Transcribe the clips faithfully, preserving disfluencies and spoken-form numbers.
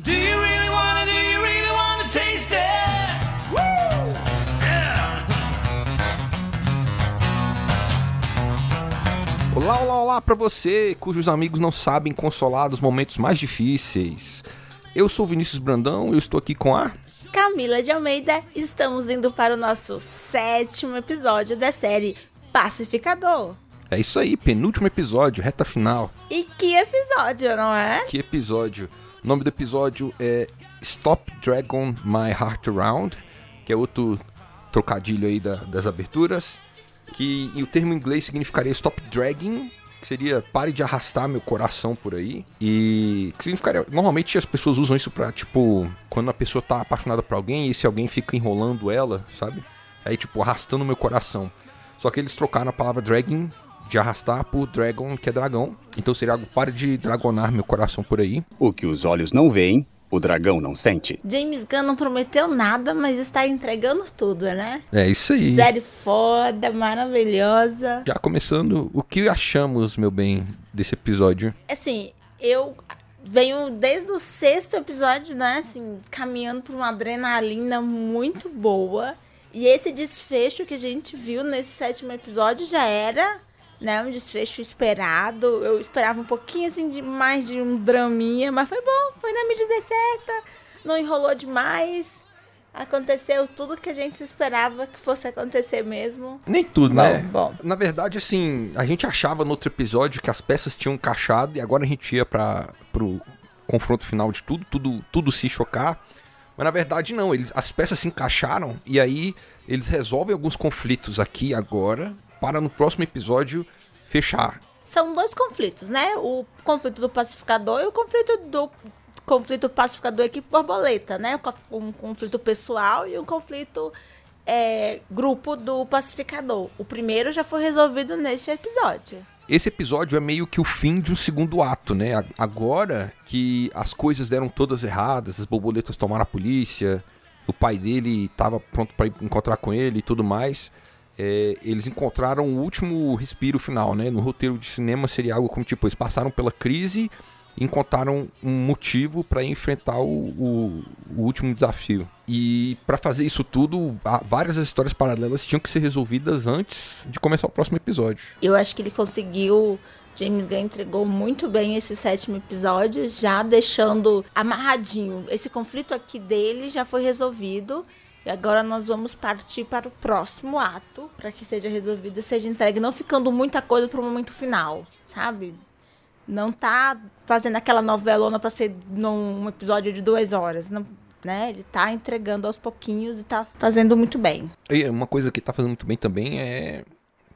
Do you really wanna, do you really wanna taste it? Woo! Yeah! Olá, olá, olá pra você, cujos amigos não sabem consolar dos momentos mais difíceis. Eu sou o Vinícius Brandão e eu estou aqui com a... Camila de Almeida. Estamos indo para o nosso sétimo episódio da série Pacificador. É isso aí, penúltimo episódio, reta final. E que episódio, não é? Que episódio. O nome do episódio é Stop Dragon My Heart Around, que é outro trocadilho aí da, das aberturas, que o termo em inglês significaria Stop Dragging, que seria pare de arrastar meu coração por aí, e que significaria... Normalmente as pessoas usam isso pra, tipo, quando a pessoa tá apaixonada por alguém e esse alguém fica enrolando ela, sabe? Aí, tipo, arrastando meu coração. Só que eles trocaram a palavra dragging de arrastar por dragon, que é dragão. Então seria algo, para de dragonar meu coração por aí. O que os olhos não veem, o dragão não sente. James Gunn não prometeu nada, mas está entregando tudo, né? É isso aí. Série foda, maravilhosa. Já começando, o que achamos, meu bem, desse episódio? Assim, eu venho desde o sexto episódio, né? Assim, caminhando por uma adrenalina muito boa. E esse desfecho que a gente viu nesse sétimo episódio já era... Né, um desfecho esperado. Eu esperava um pouquinho assim de mais de um draminha, mas foi bom, foi na medida certa, não enrolou demais, aconteceu tudo que a gente esperava que fosse acontecer mesmo. Nem tudo, bom, né? Bom. Na verdade, assim, a gente achava no outro episódio que as peças tinham encaixado e agora a gente ia para pro confronto final de tudo, tudo, tudo se chocar. Mas na verdade não, eles, as peças se encaixaram e aí eles resolvem alguns conflitos aqui agora, para no próximo episódio fechar. São dois conflitos, né? O conflito do pacificador e o conflito do conflito pacificador equipe borboleta, né? Um conflito pessoal e um conflito é, grupo do pacificador. O primeiro já foi resolvido neste episódio. Esse episódio é meio que o fim de um segundo ato, né? Agora que as coisas deram todas erradas, as borboletas tomaram a polícia, o pai dele estava pronto para encontrar com ele e tudo mais... É, eles encontraram o último respiro final, né? No roteiro de cinema seria algo como, tipo, eles passaram pela crise e encontraram um motivo para enfrentar o, o, o último desafio. E para fazer isso tudo, várias histórias paralelas tinham que ser resolvidas antes de começar o próximo episódio. Eu acho que ele conseguiu... James Gunn entregou muito bem esse sétimo episódio, já deixando amarradinho. Esse conflito aqui dele já foi resolvido. E agora nós vamos partir para o próximo ato, para que seja resolvido e seja entregue, não ficando muita coisa para o momento final, sabe? Não tá fazendo aquela novelona para ser num episódio de duas horas, não, né? Ele tá entregando aos pouquinhos e tá fazendo muito bem. E uma coisa que tá fazendo muito bem também é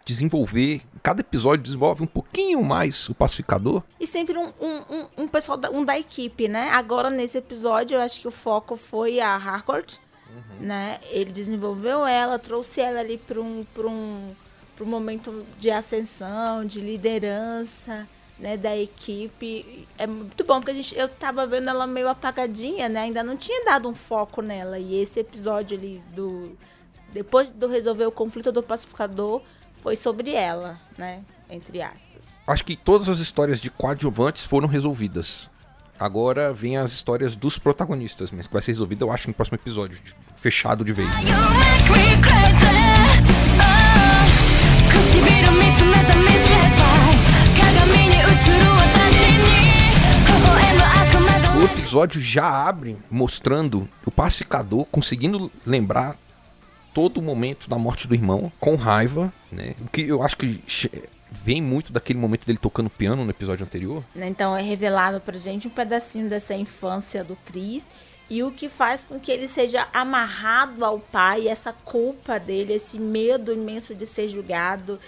desenvolver, cada episódio desenvolve um pouquinho mais o pacificador. E sempre um, um, um, um pessoal, da, um da equipe, né? Agora nesse episódio eu acho que o foco foi a Harcourt. Uhum. Né? Ele desenvolveu ela, trouxe ela ali para um, para um, para um momento de ascensão, de liderança, né, da equipe. É muito bom, porque a gente, eu tava vendo ela meio apagadinha, né? Ainda não tinha dado um foco nela. E esse episódio ali, do, depois de resolver o conflito do pacificador, foi sobre ela, né? Entre aspas. Acho que todas as histórias de coadjuvantes foram resolvidas. Agora vem as histórias dos protagonistas, mas que vai ser resolvida, eu acho, no próximo episódio, fechado de vez. Né? O episódio já abre mostrando o pacificador conseguindo lembrar todo o momento da morte do irmão, com raiva, né? O que eu acho que... vem muito daquele momento dele tocando piano no episódio anterior. Então é revelado pra gente um pedacinho dessa infância do Chris e o que faz com que ele seja amarrado ao pai, essa culpa dele, esse medo imenso de ser julgado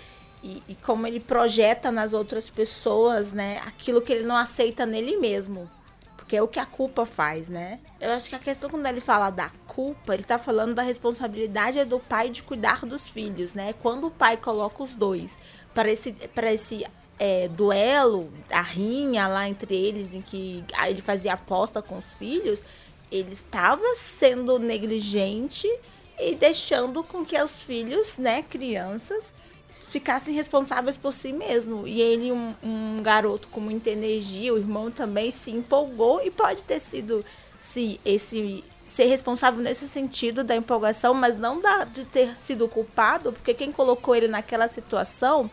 e, e como ele projeta nas outras pessoas, né, aquilo que ele não aceita nele mesmo. Porque é o que a culpa faz, né? Eu acho que a questão quando ele fala da culpa, ele tá falando da responsabilidade do pai de cuidar dos filhos, né? Quando o pai coloca os dois para esse, para esse é, duelo, a rinha lá entre eles, em que ele fazia aposta com os filhos, ele estava sendo negligente e deixando com que os filhos, né, crianças, ficassem responsáveis por si mesmo. E ele, um, um garoto com muita energia, o irmão também se empolgou e pode ter sido se, esse, ser responsável nesse sentido da empolgação, mas não da, de ter sido culpado, porque quem colocou ele naquela situação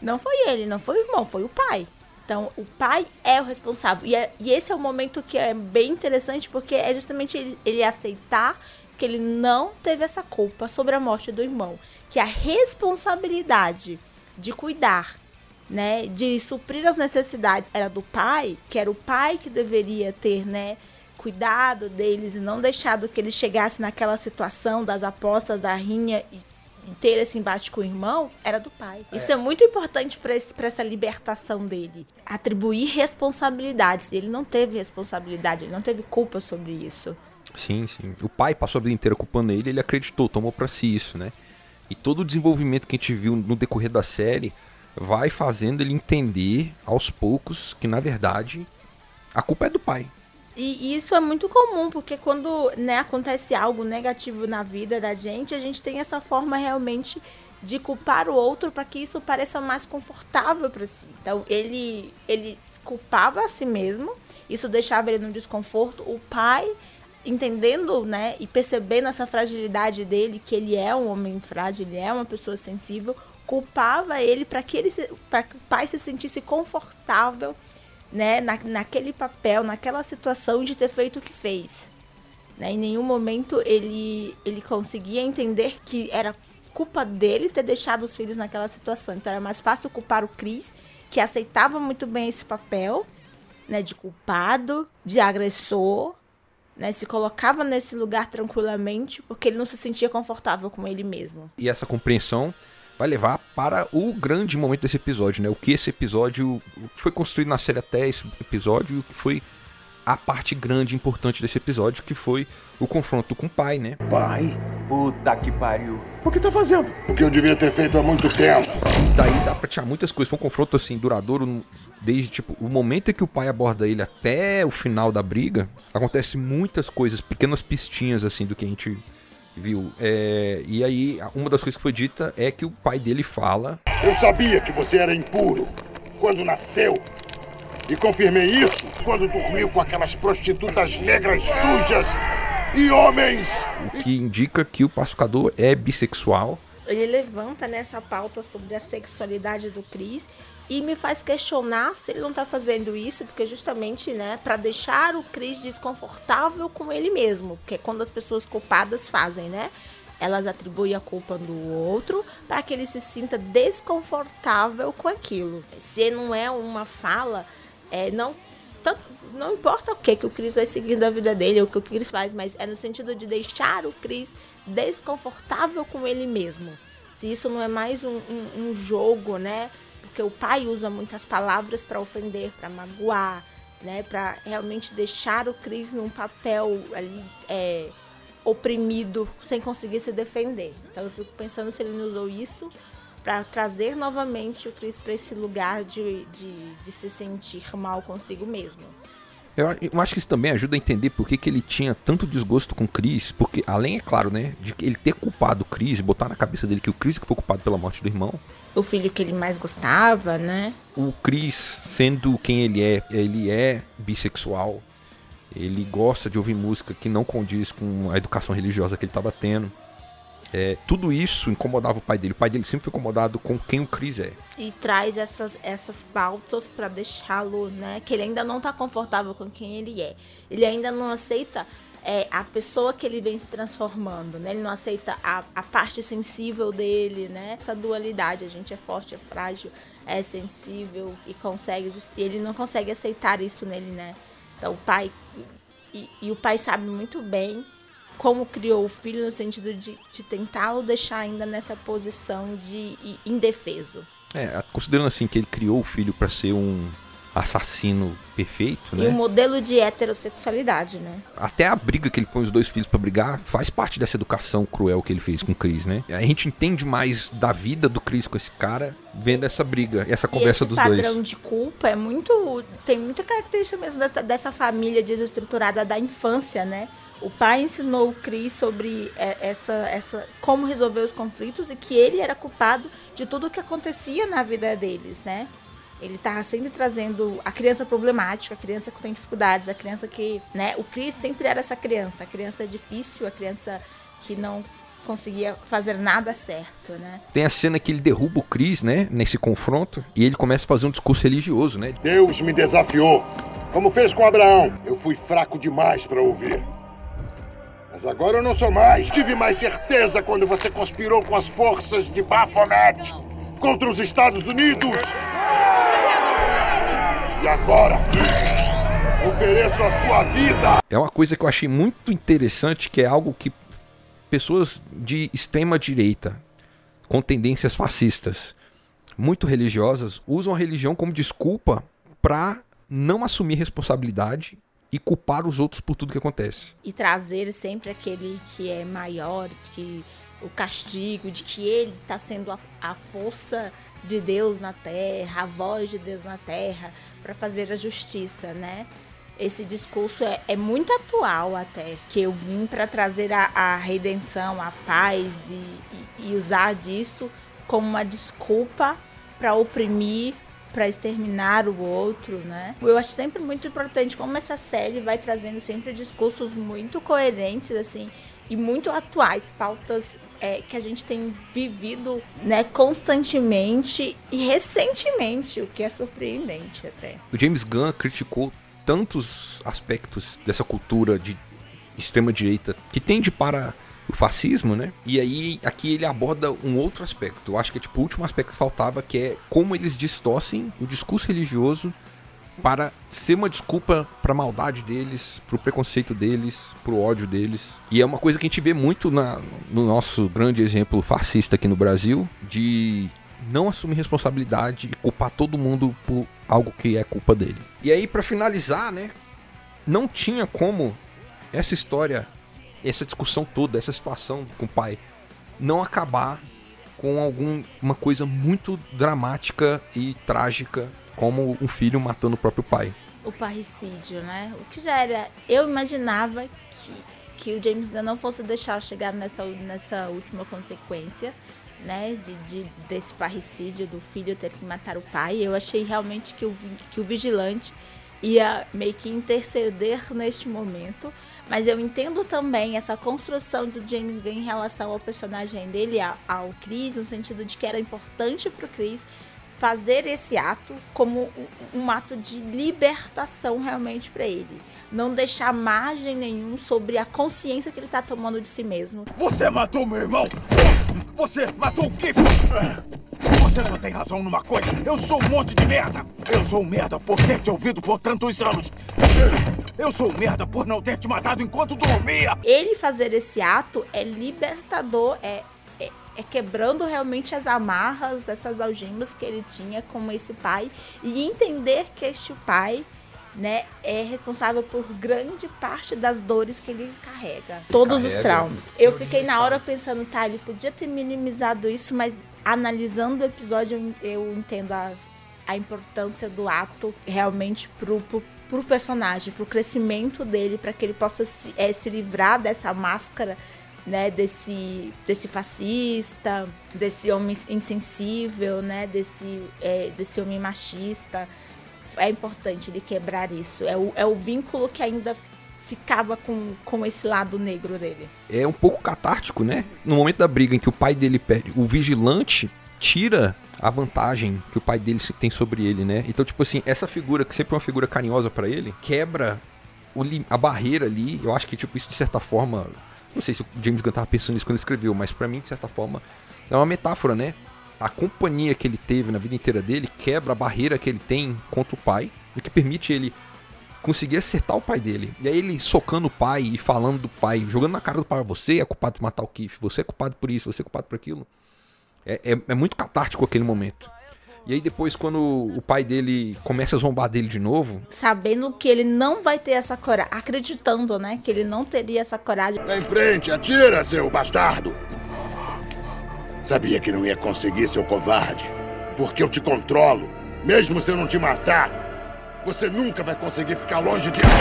não foi ele, não foi o irmão, foi o pai. Então, o pai é o responsável. E, é, e esse é o momento que é bem interessante, porque é justamente ele, ele aceitar que ele não teve essa culpa sobre a morte do irmão, que a responsabilidade de cuidar, né, de suprir as necessidades era do pai, que era o pai que deveria ter, né, cuidado deles e não deixado que ele chegasse naquela situação das apostas, da rinha e ter esse embate com o irmão, era do pai. É. Isso é muito importante para essa libertação dele. Atribuir responsabilidades. Ele não teve responsabilidade, ele não teve culpa sobre isso. Sim, sim. O pai passou a vida inteira culpando ele, ele acreditou, tomou pra si isso, né? E todo o desenvolvimento que a gente viu no decorrer da série vai fazendo ele entender, aos poucos, que, na verdade, a culpa é do pai. E isso é muito comum, porque quando, né, acontece algo negativo na vida da gente, a gente tem essa forma realmente de culpar o outro para que isso pareça mais confortável para si. Então, ele, ele culpava a si mesmo, isso deixava ele num desconforto. O pai, entendendo, né, e percebendo essa fragilidade dele, que ele é um homem frágil, ele é uma pessoa sensível, culpava ele para que, que o pai se sentisse confortável, né, na, naquele papel, naquela situação, de ter feito o que fez. Né? Em nenhum momento ele, ele conseguia entender que era culpa dele ter deixado os filhos naquela situação. Então era mais fácil culpar o Chris, que aceitava muito bem esse papel, né, de culpado, de agressor, né, se colocava nesse lugar tranquilamente, porque ele não se sentia confortável com ele mesmo. E essa compreensão vai levar para o grande momento desse episódio, né? O que esse episódio, o que foi construído na série até esse episódio, e o que foi a parte grande e importante desse episódio, que foi o confronto com o pai, né? Pai? Puta que pariu. O que tá fazendo? O que eu devia ter feito há muito tempo. Daí dá pra tirar muitas coisas. Foi um confronto, assim, duradouro, desde, tipo, o momento em que o pai aborda ele até o final da briga, acontece muitas coisas, pequenas pistinhas, assim, do que a gente viu. É... E aí, uma das coisas que foi dita é que o pai dele fala: eu sabia que você era impuro quando nasceu. E confirmei isso quando dormiu com aquelas prostitutas negras sujas e homens. O que indica que o pacificador é bissexual. Ele levanta nessa pauta sobre a sexualidade do Chris e me faz questionar se ele não tá fazendo isso, porque justamente, né, para deixar o Chris desconfortável com ele mesmo, que é quando as pessoas culpadas fazem, né? Elas atribuem a culpa do outro para que ele se sinta desconfortável com aquilo. Se não é uma fala... É, não, tanto, não importa o que, que o Chris vai seguir da vida dele, ou o que o Chris faz, mas é no sentido de deixar o Chris desconfortável com ele mesmo. Se isso não é mais um, um, um jogo, né? Porque o pai usa muitas palavras para ofender, para magoar, né? Para realmente deixar o Chris num papel ali, é, oprimido, sem conseguir se defender. Então eu fico pensando se ele não usou isso para trazer novamente o Chris para esse lugar de, de, de se sentir mal consigo mesmo. Eu, eu acho que isso também ajuda a entender por que, que ele tinha tanto desgosto com o Chris, porque além, é claro, né, de ele ter culpado o Chris, botar na cabeça dele que o Chris que foi culpado pela morte do irmão. O filho que ele mais gostava, né? O Chris, sendo quem ele é, ele é bissexual, ele gosta de ouvir música que não condiz com a educação religiosa que ele estava tendo. É, tudo isso incomodava o pai dele. O pai dele sempre foi incomodado com quem o Chris é. E traz essas, essas pautas pra deixá-lo, né? Que ele ainda não tá confortável com quem ele é. Ele ainda não aceita é, a pessoa que ele vem se transformando, né? Ele não aceita a, a parte sensível dele, né? Essa dualidade, a gente é forte, é frágil, é sensível e consegue... E ele não consegue aceitar isso nele, né? Então o pai... E, e o pai sabe muito bem como criou o filho, no sentido de, de tentá-lo deixar ainda nessa posição de indefeso. É, considerando assim que ele criou o filho para ser um, assassino perfeito, né? E um modelo de heterossexualidade, né? Até a briga que ele põe os dois filhos pra brigar faz parte dessa educação cruel que ele fez com o Chris, né? A gente entende mais da vida do Chris com esse cara vendo essa briga, essa conversa dos dois. Esse padrão de culpa é muito... tem muita característica mesmo dessa, dessa família desestruturada da infância, né? O pai ensinou o Chris sobre essa, essa, como resolver os conflitos e que ele era culpado de tudo o que acontecia na vida deles, né? Ele tava sempre trazendo a criança problemática, a criança que tem dificuldades, a criança que, né, o Chris sempre era essa criança, a criança difícil, a criança que não conseguia fazer nada certo, né? Tem a cena que ele derruba o Chris, né, nesse confronto, e ele começa a fazer um discurso religioso, né? Deus me desafiou, como fez com Abraão. Eu fui fraco demais para ouvir. Mas agora eu não sou mais. Tive mais certeza quando você conspirou com as forças de Baphomet contra os Estados Unidos. E agora, ofereço a sua vida. É uma coisa que eu achei muito interessante, que é algo que pessoas de extrema direita, com tendências fascistas, muito religiosas, usam a religião como desculpa para não assumir responsabilidade e culpar os outros por tudo que acontece. E trazer sempre aquele que é maior, que o castigo, de que ele está sendo a, a força de Deus na terra, a voz de Deus na terra, para fazer a justiça, né? Esse discurso é, é muito atual até, que eu vim para trazer a, a redenção, a paz e, e, e usar disso como uma desculpa para oprimir, para exterminar o outro, né? Eu acho sempre muito importante como essa série vai trazendo sempre discursos muito coerentes, assim, e muito atuais, pautas é, que a gente tem vivido, né, constantemente e recentemente, o que é surpreendente até. O James Gunn criticou tantos aspectos dessa cultura de extrema-direita que tende para o fascismo, né? E aí, aqui ele aborda um outro aspecto. Eu acho que é tipo, o último aspecto que faltava, que é como eles distorcem o discurso religioso para ser uma desculpa para a maldade deles, para o preconceito deles, para o ódio deles. E é uma coisa que a gente vê muito na, no nosso grande exemplo fascista aqui no Brasil, de não assumir responsabilidade e culpar todo mundo por algo que é culpa dele. E aí, para finalizar, né, não tinha como essa história, essa discussão toda, essa situação com o pai, não acabar com alguma coisa muito dramática e trágica, como um filho matando o próprio pai. O parricídio, né? O que já era... Eu imaginava que, que o James Gunn não fosse deixar chegar nessa, nessa última consequência, né? De, de, desse parricídio, do filho ter que matar o pai. Eu achei realmente que o, que o vigilante ia meio que interceder neste momento. Mas eu entendo também essa construção do James Gunn em relação ao personagem dele, ao, ao Chris, no sentido de que era importante pro Chris fazer esse ato como um ato de libertação realmente para ele. Não deixar margem nenhum sobre a consciência que ele tá tomando de si mesmo. Você matou meu irmão! Você matou o Kif! Você só tem razão numa coisa. Eu sou um monte de merda! Eu sou um merda por ter te ouvido por tantos anos. Eu sou um merda por não ter te matado enquanto dormia. Ele fazer esse ato é libertador, é... é quebrando realmente as amarras, essas algemas que ele tinha com esse pai, e entender que este pai, né, é responsável por grande parte das dores que ele carrega, todos carrega, os traumas. Eu fiquei na hora pensando, tá, ele podia ter minimizado isso, mas analisando o episódio eu entendo a, a importância do ato realmente pro, pro, pro personagem, pro crescimento dele, para que ele possa se, é, se livrar dessa máscara, né, desse, desse fascista, desse homem insensível, né, desse, é, desse homem machista. É importante ele quebrar isso. É o, é o vínculo que ainda ficava com, com esse lado negro dele. É um pouco catártico, né? No momento da briga em que o pai dele perde, o vigilante tira a vantagem que o pai dele tem sobre ele, né? Então, tipo assim, essa figura, que sempre é uma figura carinhosa pra ele, quebra o, a barreira ali. Eu acho que, tipo, isso de certa forma... Não sei se o James Gunn estava pensando nisso quando ele escreveu, mas pra mim, de certa forma, é uma metáfora, né? A companhia que ele teve na vida inteira dele quebra a barreira que ele tem contra o pai, o que permite ele conseguir acertar o pai dele. E aí ele socando o pai e falando do pai, jogando na cara do pai, você é culpado de matar o Keith, você é culpado por isso, você é culpado por aquilo. É, é, é muito catártico aquele momento. E aí depois, quando o pai dele começa a zombar dele de novo... Sabendo que ele não vai ter essa coragem. Acreditando, né? Que ele não teria essa coragem. Vai em frente, atira, seu bastardo! Sabia que não ia conseguir, seu covarde. Porque eu te controlo. Mesmo se eu não te matar, você nunca vai conseguir ficar longe de mim.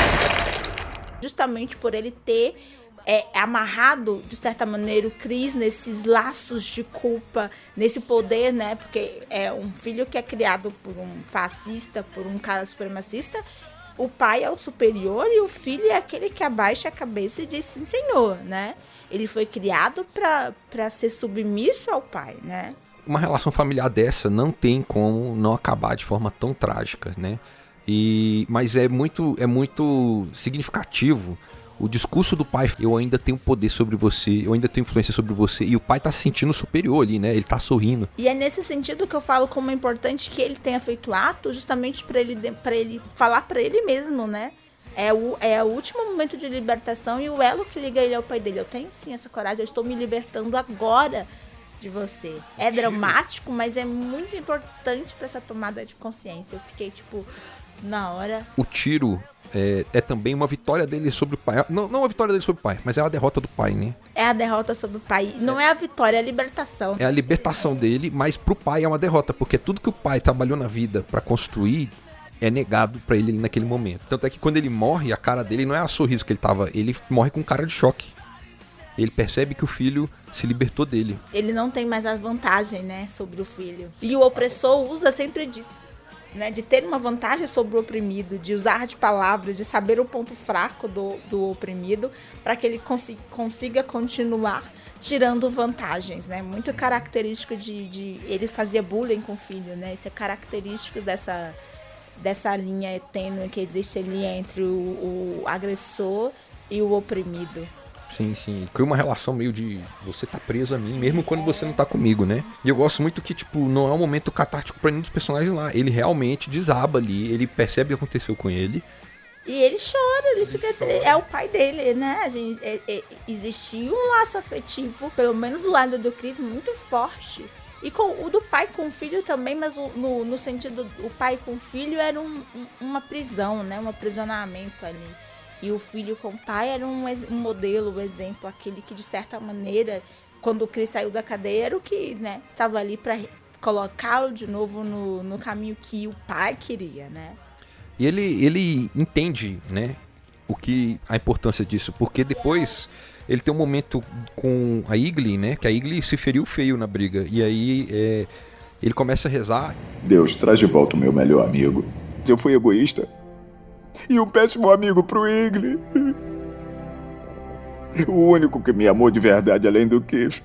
Justamente por ele ter... É, amarrado, de certa maneira, o Chris nesses laços de culpa, nesse poder, né? Porque é um filho que é criado por um fascista, por um cara supremacista. O pai é o superior e o filho é aquele que abaixa a cabeça e diz sim, senhor, né? Ele foi criado pra, pra ser submisso ao pai, né? Uma relação familiar dessa não tem como não acabar de forma tão trágica, né? E, mas é muito, é muito significativo... O discurso do pai, eu ainda tenho poder sobre você, eu ainda tenho influência sobre você. E o pai tá se sentindo superior ali, né? Ele tá sorrindo. E é nesse sentido que eu falo como é importante que ele tenha feito ato, justamente pra ele, pra ele falar pra ele mesmo, né? É o, é o último momento de libertação e o elo que liga ele ao pai dele. Eu tenho sim essa coragem, eu estou me libertando agora de você. É dramático, mas é muito importante pra essa tomada de consciência. Eu fiquei, tipo, na hora... O tiro... É, é também uma vitória dele sobre o pai. Não, não a vitória dele sobre o pai, mas é a derrota do pai, né? É a derrota sobre o pai. Não é, é a vitória, é a libertação. É a libertação dele, mas pro pai é uma derrota, porque tudo que o pai trabalhou na vida pra construir é negado pra ele naquele momento. Tanto é que quando ele morre, a cara dele não é a sorriso que ele tava, ele morre com cara de choque. Ele percebe que o filho se libertou dele. Ele não tem mais a vantagem, né, sobre o filho. E o opressor usa sempre disso. Né, de ter uma vantagem sobre o oprimido, de usar de palavras, de saber o ponto fraco do, do oprimido, para que ele consiga, consiga continuar tirando vantagens, né? Muito característico de, de... Ele fazia bullying com o filho, né? Isso é característico dessa, dessa linha tênue que existe ali entre o, o agressor e o oprimido. Sim, sim. Cria uma relação meio de você tá preso a mim, mesmo quando você não tá comigo, né? E eu gosto muito que, tipo, não é um momento catártico pra nenhum dos personagens lá. Ele realmente desaba ali, ele percebe o que aconteceu com ele. E ele chora, ele, ele fica... Chora. É o pai dele, né? A gente, é, é, existia um laço afetivo, pelo menos do lado do Chris, muito forte. E com o do pai com o filho também, mas o, no, no sentido, o pai com o filho era um, um, uma prisão, né? Um aprisionamento ali. E o filho com o pai era um, um modelo, um exemplo, aquele que, de certa maneira, quando o Chris saiu da cadeia, era o que, né, tava ali para colocá-lo de novo no, no caminho que o pai queria, né? E ele, ele entende, né, o que, a importância disso, porque depois ele tem um momento com a Igli, né, que a Igli se feriu feio na briga, e aí é, ele começa a rezar. Deus, traz de volta o meu melhor amigo. Se eu fui egoísta... E um péssimo amigo pro Igli. O único que me amou de verdade além do Kif.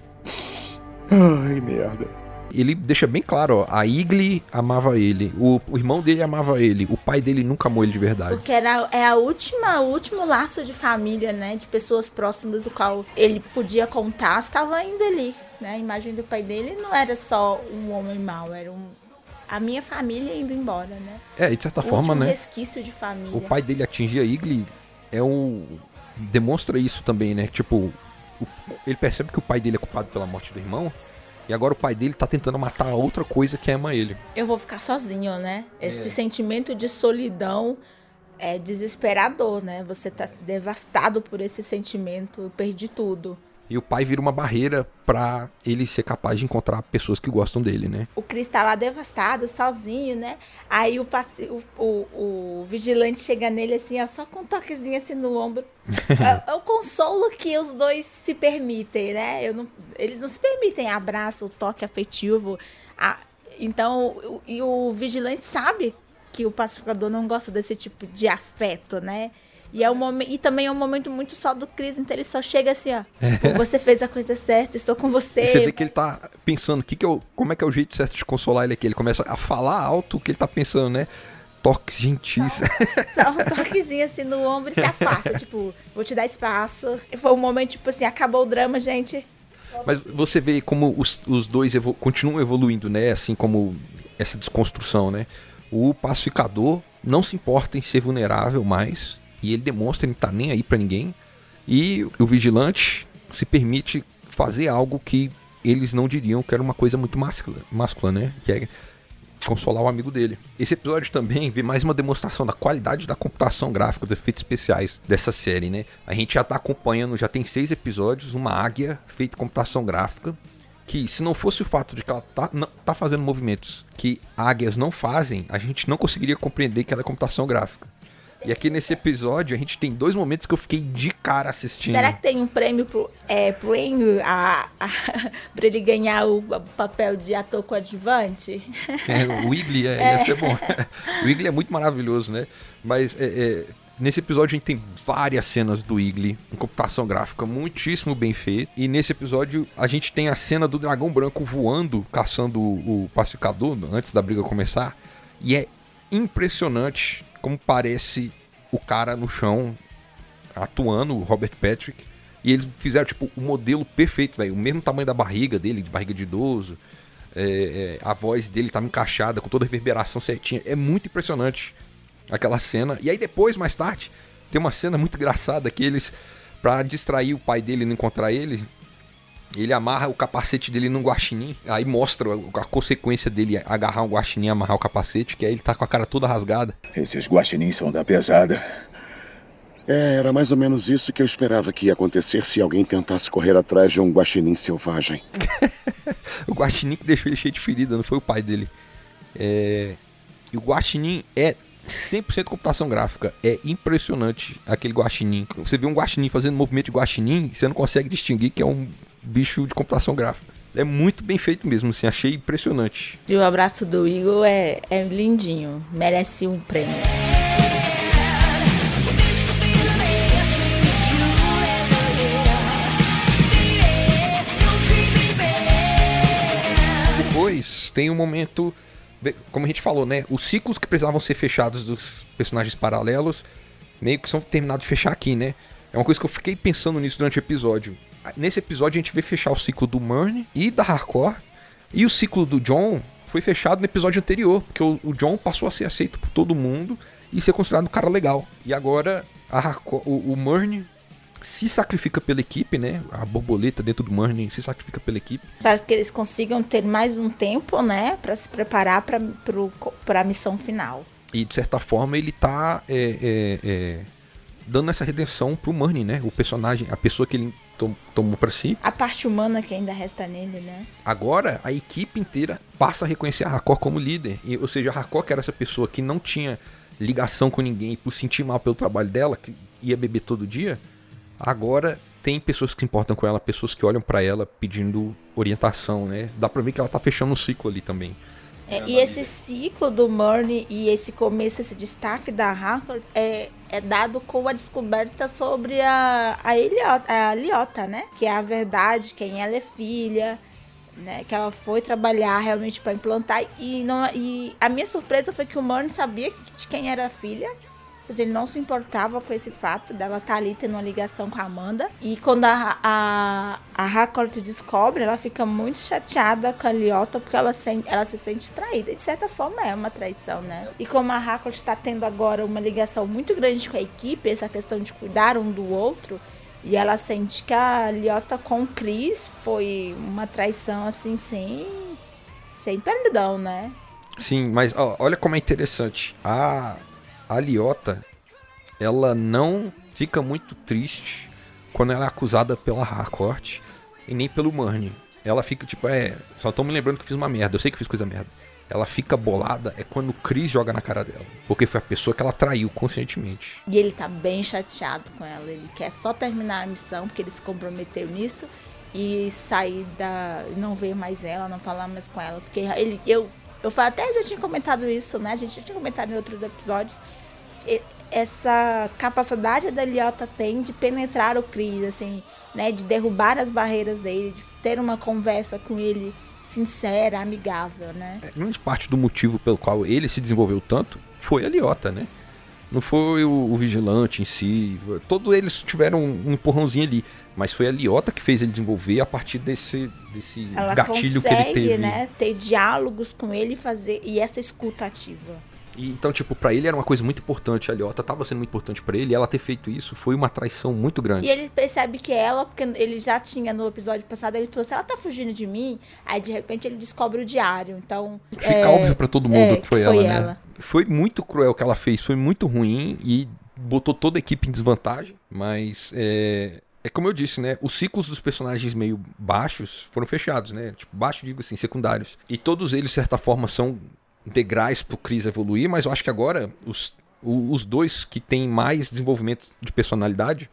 Ai, merda. Ele deixa bem claro, ó. A Igli amava ele. O, o irmão dele amava ele. O pai dele nunca amou ele de verdade. Porque era, é a última, o último laço de família, né? De pessoas próximas do qual ele podia contar. Estava ainda ali, né? A imagem do pai dele não era só um homem mau. Era um... A minha família indo embora, né? É, e de certa o forma, né? Resquício de família. O pai dele atingir a Igli é um... demonstra isso também, né? Tipo, o... ele percebe que o pai dele é culpado pela morte do irmão e agora o pai dele tá tentando matar a outra coisa que ama ele. Eu vou ficar sozinho, né? Esse é. sentimento de solidão é desesperador, né? Você tá devastado por esse sentimento, eu perdi tudo. E o pai vira uma barreira pra ele ser capaz de encontrar pessoas que gostam dele, né? O Chris tá lá devastado, sozinho, né? Aí o, passe... o, o, o vigilante chega nele assim, ó, só com um toquezinho assim no ombro. é, é o consolo que os dois se permitem, né? Eu não... Eles não se permitem abraço, toque afetivo. A... Então, e o vigilante sabe que o pacificador não gosta desse tipo de afeto, né? E, é um momen- e também é um momento muito só do Chris, então ele só chega assim, ó. Tipo, você fez a coisa certa, estou com você. E você vê que ele tá pensando, que que eu, como é que é o jeito certo de consolar ele aqui? Ele começa a falar alto o que ele tá pensando, né? Toques gentis. Só, só um toquezinho assim no ombro e se afasta, tipo, vou te dar espaço. E foi um momento, tipo assim, acabou o drama, gente. Mas você vê como os, os dois evolu- continuam evoluindo, né? Assim como essa desconstrução, né? O pacificador não se importa em ser vulnerável mais... E ele demonstra, ele não tá nem aí pra ninguém. E o vigilante se permite fazer algo que eles não diriam que era uma coisa muito máscula, máscula, né? Que é consolar o amigo dele. Esse episódio também vê mais uma demonstração da qualidade da computação gráfica, dos efeitos especiais dessa série, né? A gente já tá acompanhando, já tem seis episódios, uma águia feita computação gráfica, que se não fosse o fato de que ela tá, não, tá fazendo movimentos que águias não fazem, a gente não conseguiria compreender que ela é computação gráfica. E aqui nesse episódio a gente tem dois momentos que eu fiquei de cara assistindo. Será que tem um prêmio pro, é, pro Enio a, a, pra ele ganhar o papel de ator coadjuvante? É, o Igli é, é. ia ser bom. O Igli é muito maravilhoso, né? Mas é, é, nesse episódio a gente tem várias cenas do Igli em computação gráfica, muitíssimo bem feito. E nesse episódio a gente tem a cena do dragão branco voando, caçando o, o pacificador antes da briga começar. E é impressionante como parece o cara no chão atuando, o Robert Patrick. E eles fizeram, tipo, o modelo perfeito, velho. O mesmo tamanho da barriga dele, de barriga de idoso. É, é, a voz dele tava encaixada, com toda a reverberação certinha. É muito impressionante aquela cena. E aí depois, mais tarde, tem uma cena muito engraçada que eles, pra distrair o pai dele e não encontrar ele, ele amarra o capacete dele num guaxinim. Aí mostra a consequência dele agarrar um guaxinim e amarrar o capacete, que aí ele tá com a cara toda rasgada. Esses guaxinins são da pesada. É, era mais ou menos isso que eu esperava que ia acontecer se alguém tentasse correr atrás de um guaxinim selvagem. O guaxinim que deixou ele cheio de ferida, não foi o pai dele. É... E o guaxinim é cem por cento computação gráfica. É impressionante aquele guaxinim. Você vê um guaxinim fazendo movimento de guaxinim, você não consegue distinguir que é um bicho de computação gráfica. É muito bem feito mesmo, assim, achei impressionante. E o abraço do Igor é, é lindinho, merece um prêmio. Depois tem um momento, como a gente falou, né, os ciclos que precisavam ser fechados dos personagens paralelos meio que são terminados de fechar aqui, né? É uma coisa que eu fiquei pensando nisso durante o episódio. Nesse episódio a gente vê fechar o ciclo do Murn e da Harcourt. E o ciclo do John foi fechado no episódio anterior, porque o, o John passou a ser aceito por todo mundo e ser considerado um cara legal. E agora a Harcourt, o, o Murn se sacrifica pela equipe, né? A borboleta dentro do Murn se sacrifica pela equipe. Para que eles consigam ter mais um tempo, né? Para se preparar para para a missão final. E de certa forma ele tá é, é, é, dando essa redenção pro Murn, né? O personagem, a pessoa que ele tomou pra si. A parte humana que ainda resta nele, né? Agora, a equipe inteira passa a reconhecer a Harcourt como líder. E, ou seja, a Harcourt, que era essa pessoa que não tinha ligação com ninguém, por sentir mal pelo trabalho dela, que ia beber todo dia, agora tem pessoas que se importam com ela, pessoas que olham pra ela pedindo orientação, né? Dá pra ver que ela tá fechando um ciclo ali também. É, e esse vida. Ciclo do Murn e esse começo, esse destaque da Harcourt é, é dado com a descoberta sobre a, a, Leota, a Leota, né? Que é a verdade, quem ela é filha, né? Que ela foi trabalhar realmente para implantar. E, não, e a minha surpresa foi que o Murn sabia de quem era a filha. Ele não se importava com esse fato dela estar ali tendo uma ligação com a Amanda. E quando a, a, a Harcourt descobre, ela fica muito chateada com a Leota, porque ela se, ela se sente traída. E de certa forma é uma traição, né? E como a Harcourt está tendo agora uma ligação muito grande com a equipe, essa questão de cuidar um do outro, e ela sente que a Leota com o Chris foi uma traição assim, sem, sem perdão, né? Sim, mas ó, olha como é interessante. A... A Leota, ela não fica muito triste quando ela é acusada pela Harcourt e nem pelo Murn. Ela fica tipo, é, só estão me lembrando que fiz uma merda, eu sei que fiz coisa merda. Ela fica bolada é quando o Chris joga na cara dela, porque foi a pessoa que ela traiu conscientemente. E ele tá bem chateado com ela, ele quer só terminar a missão, porque ele se comprometeu nisso e sair da... não ver mais ela, não falar mais com ela, porque ele... eu Eu até já tinha comentado isso, né? A gente já tinha comentado em outros episódios. Essa capacidade da Leota tem de penetrar o Chris, assim, né? De derrubar as barreiras dele, de ter uma conversa com ele sincera, amigável, né? É, grande parte do motivo pelo qual ele se desenvolveu tanto foi a Leota, né? Não foi o, o vigilante em si. Todos eles tiveram um, um empurrãozinho ali. Mas foi a Leota que fez ele desenvolver a partir desse, desse gatilho consegue, que ele teve. Ela consegue, né, ter diálogos com ele fazer, e essa escuta ativa. E, então, tipo, pra ele era uma coisa muito importante. A Leota tava sendo muito importante pra ele. E ela ter feito isso foi uma traição muito grande. E ele percebe que ela, porque ele já tinha no episódio passado, ele falou, se ela tá fugindo de mim, aí de repente ele descobre o diário. Então, fica é, óbvio pra todo mundo é, que foi, que foi ela, ela, né? Foi muito cruel o que ela fez. Foi muito ruim e botou toda a equipe em desvantagem. Mas é... É como eu disse, né? Os ciclos dos personagens meio baixos foram fechados, né? Tipo, baixo, digo assim, secundários. E todos eles, de certa forma, são degraus pro Chris evoluir, mas eu acho que agora os, os dois que têm mais desenvolvimento de personalidade,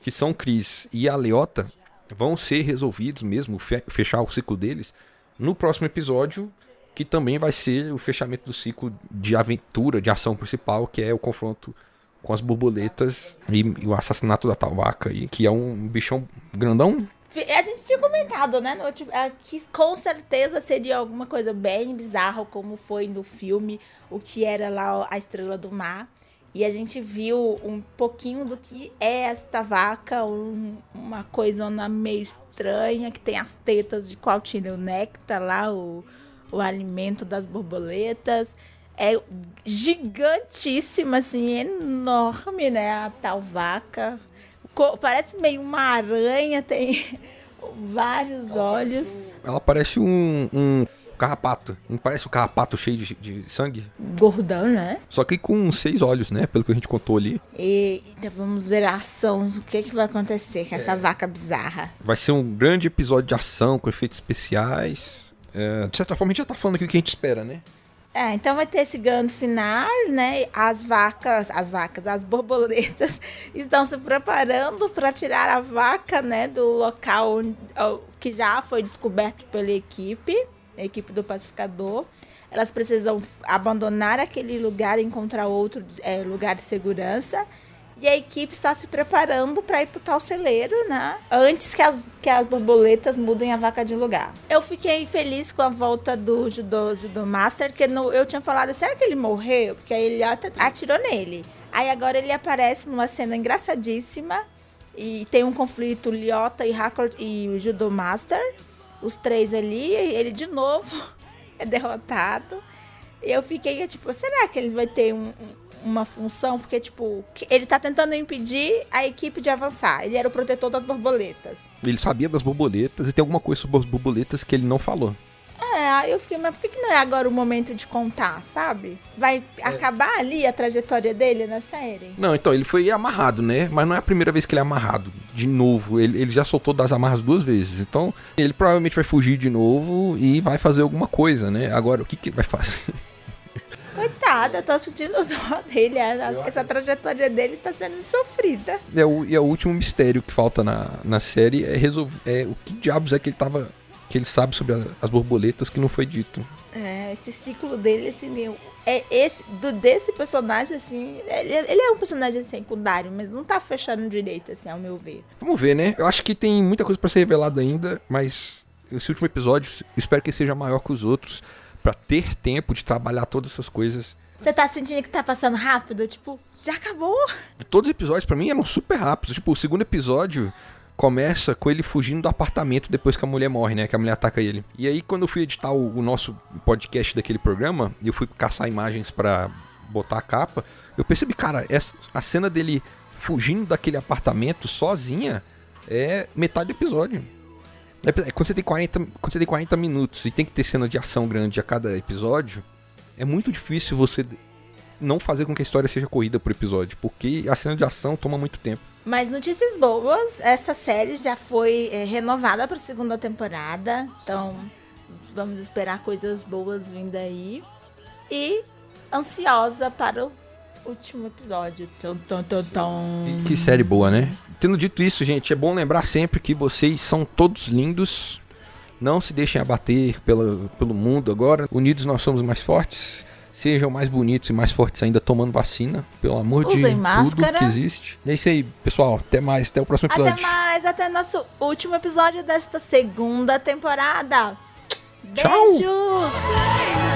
que são o Chris e a Leota, vão ser resolvidos mesmo, fechar o ciclo deles, no próximo episódio, que também vai ser o fechamento do ciclo de aventura, de ação principal, que é o confronto com as borboletas e o assassinato da Tauvaca, que é um bichão grandão. A gente tinha comentado, né? No, tipo, que com certeza seria alguma coisa bem bizarra, como foi no filme, o que era lá a Estrela do Mar. E a gente viu um pouquinho do que é esta vaca, um, uma coisona meio estranha, que tem as tetas de qual tira o néctar lá, o, o alimento das borboletas. É gigantíssima, assim, enorme, né? A Tauvaca. Parece meio uma aranha, tem vários ela olhos. Parece, ela parece um, um carrapato. Não parece um carrapato cheio de, de sangue? Gordão, né? Só que com seis olhos, né? Pelo que a gente contou ali. E então vamos ver a ação. O que, é que vai acontecer com essa é. vaca bizarra? Vai ser um grande episódio de ação com efeitos especiais. É, de certa forma, a gente já tá falando aqui o que a gente espera, né? É, então vai ter esse grande final, né? As vacas, as vacas, as borboletas estão se preparando para tirar a vaca, né, do local onde, que já foi descoberto pela equipe, a equipe do Pacificador. Elas precisam abandonar aquele lugar e encontrar outro é, lugar de segurança. E a equipe está se preparando para ir pro tal celeiro, né? Antes que as, que as borboletas mudem a vaca de lugar. Eu fiquei feliz com a volta do Judo, Judo Master, que no, eu tinha falado, será que ele morreu? Porque aí ele atirou nele. Aí agora ele aparece numa cena engraçadíssima e tem um conflito Leota e Harcourt e o Judo Master, os três ali, e ele de novo é derrotado. E eu fiquei tipo, será que ele vai ter um... um uma função, porque, tipo, ele tá tentando impedir a equipe de avançar. Ele era o protetor das borboletas. Ele sabia das borboletas e tem alguma coisa sobre as borboletas que ele não falou. É, eu fiquei, mas por que não é agora o momento de contar, sabe? Vai é. acabar ali a trajetória dele na série? Não, então, ele foi amarrado, né? Mas não é a primeira vez que ele é amarrado. De novo, ele, ele já soltou das amarras duas vezes. Então, ele provavelmente vai fugir de novo e vai fazer alguma coisa, né? Agora, o que que ele vai fazer? Coitada, eu tô sentindo dó dele. Essa trajetória dele tá sendo sofrida. É o, e é o último mistério que falta na, na série é resolver é, o que diabos é que ele tava. Que ele sabe sobre a, as borboletas que não foi dito. É, esse ciclo dele, assim, é esse, do, desse personagem, assim, ele, ele é um personagem secundário, mas não tá fechando direito, assim, ao meu ver. Vamos ver, né? Eu acho que tem muita coisa pra ser revelada ainda, mas esse último episódio, eu espero que ele seja maior que os outros. Pra ter tempo de trabalhar todas essas coisas. Você tá sentindo que tá passando rápido? Tipo, já acabou? Todos os episódios pra mim eram super rápidos. Tipo, o segundo episódio começa com ele fugindo do apartamento depois que a mulher morre, né? Que a mulher ataca ele. E aí quando eu fui editar o, o nosso podcast daquele programa, eu fui caçar imagens pra botar a capa, eu percebi, cara, essa, a cena dele fugindo daquele apartamento sozinha é metade do episódio. É, quando, você tem quarenta, quando você tem quarenta minutos e tem que ter cena de ação grande a cada episódio, é muito difícil você não fazer com que a história seja corrida por episódio, porque a cena de ação toma muito tempo. Mas notícias boas, essa série já foi é, renovada para a segunda temporada, então vamos esperar coisas boas vindo aí. E ansiosa para o último episódio. Tum, tum, tum, tum. Que série boa, né? Tendo dito isso, gente, é bom lembrar sempre que vocês são todos lindos. Não se deixem abater pela, pelo mundo agora. Unidos nós somos mais fortes. Sejam mais bonitos e mais fortes ainda tomando vacina. Pelo amor de Deus, tudo que existe. É isso aí, pessoal. Até mais. Até o próximo episódio. Até mais. Até nosso último episódio desta segunda temporada. Beijos. Tchau.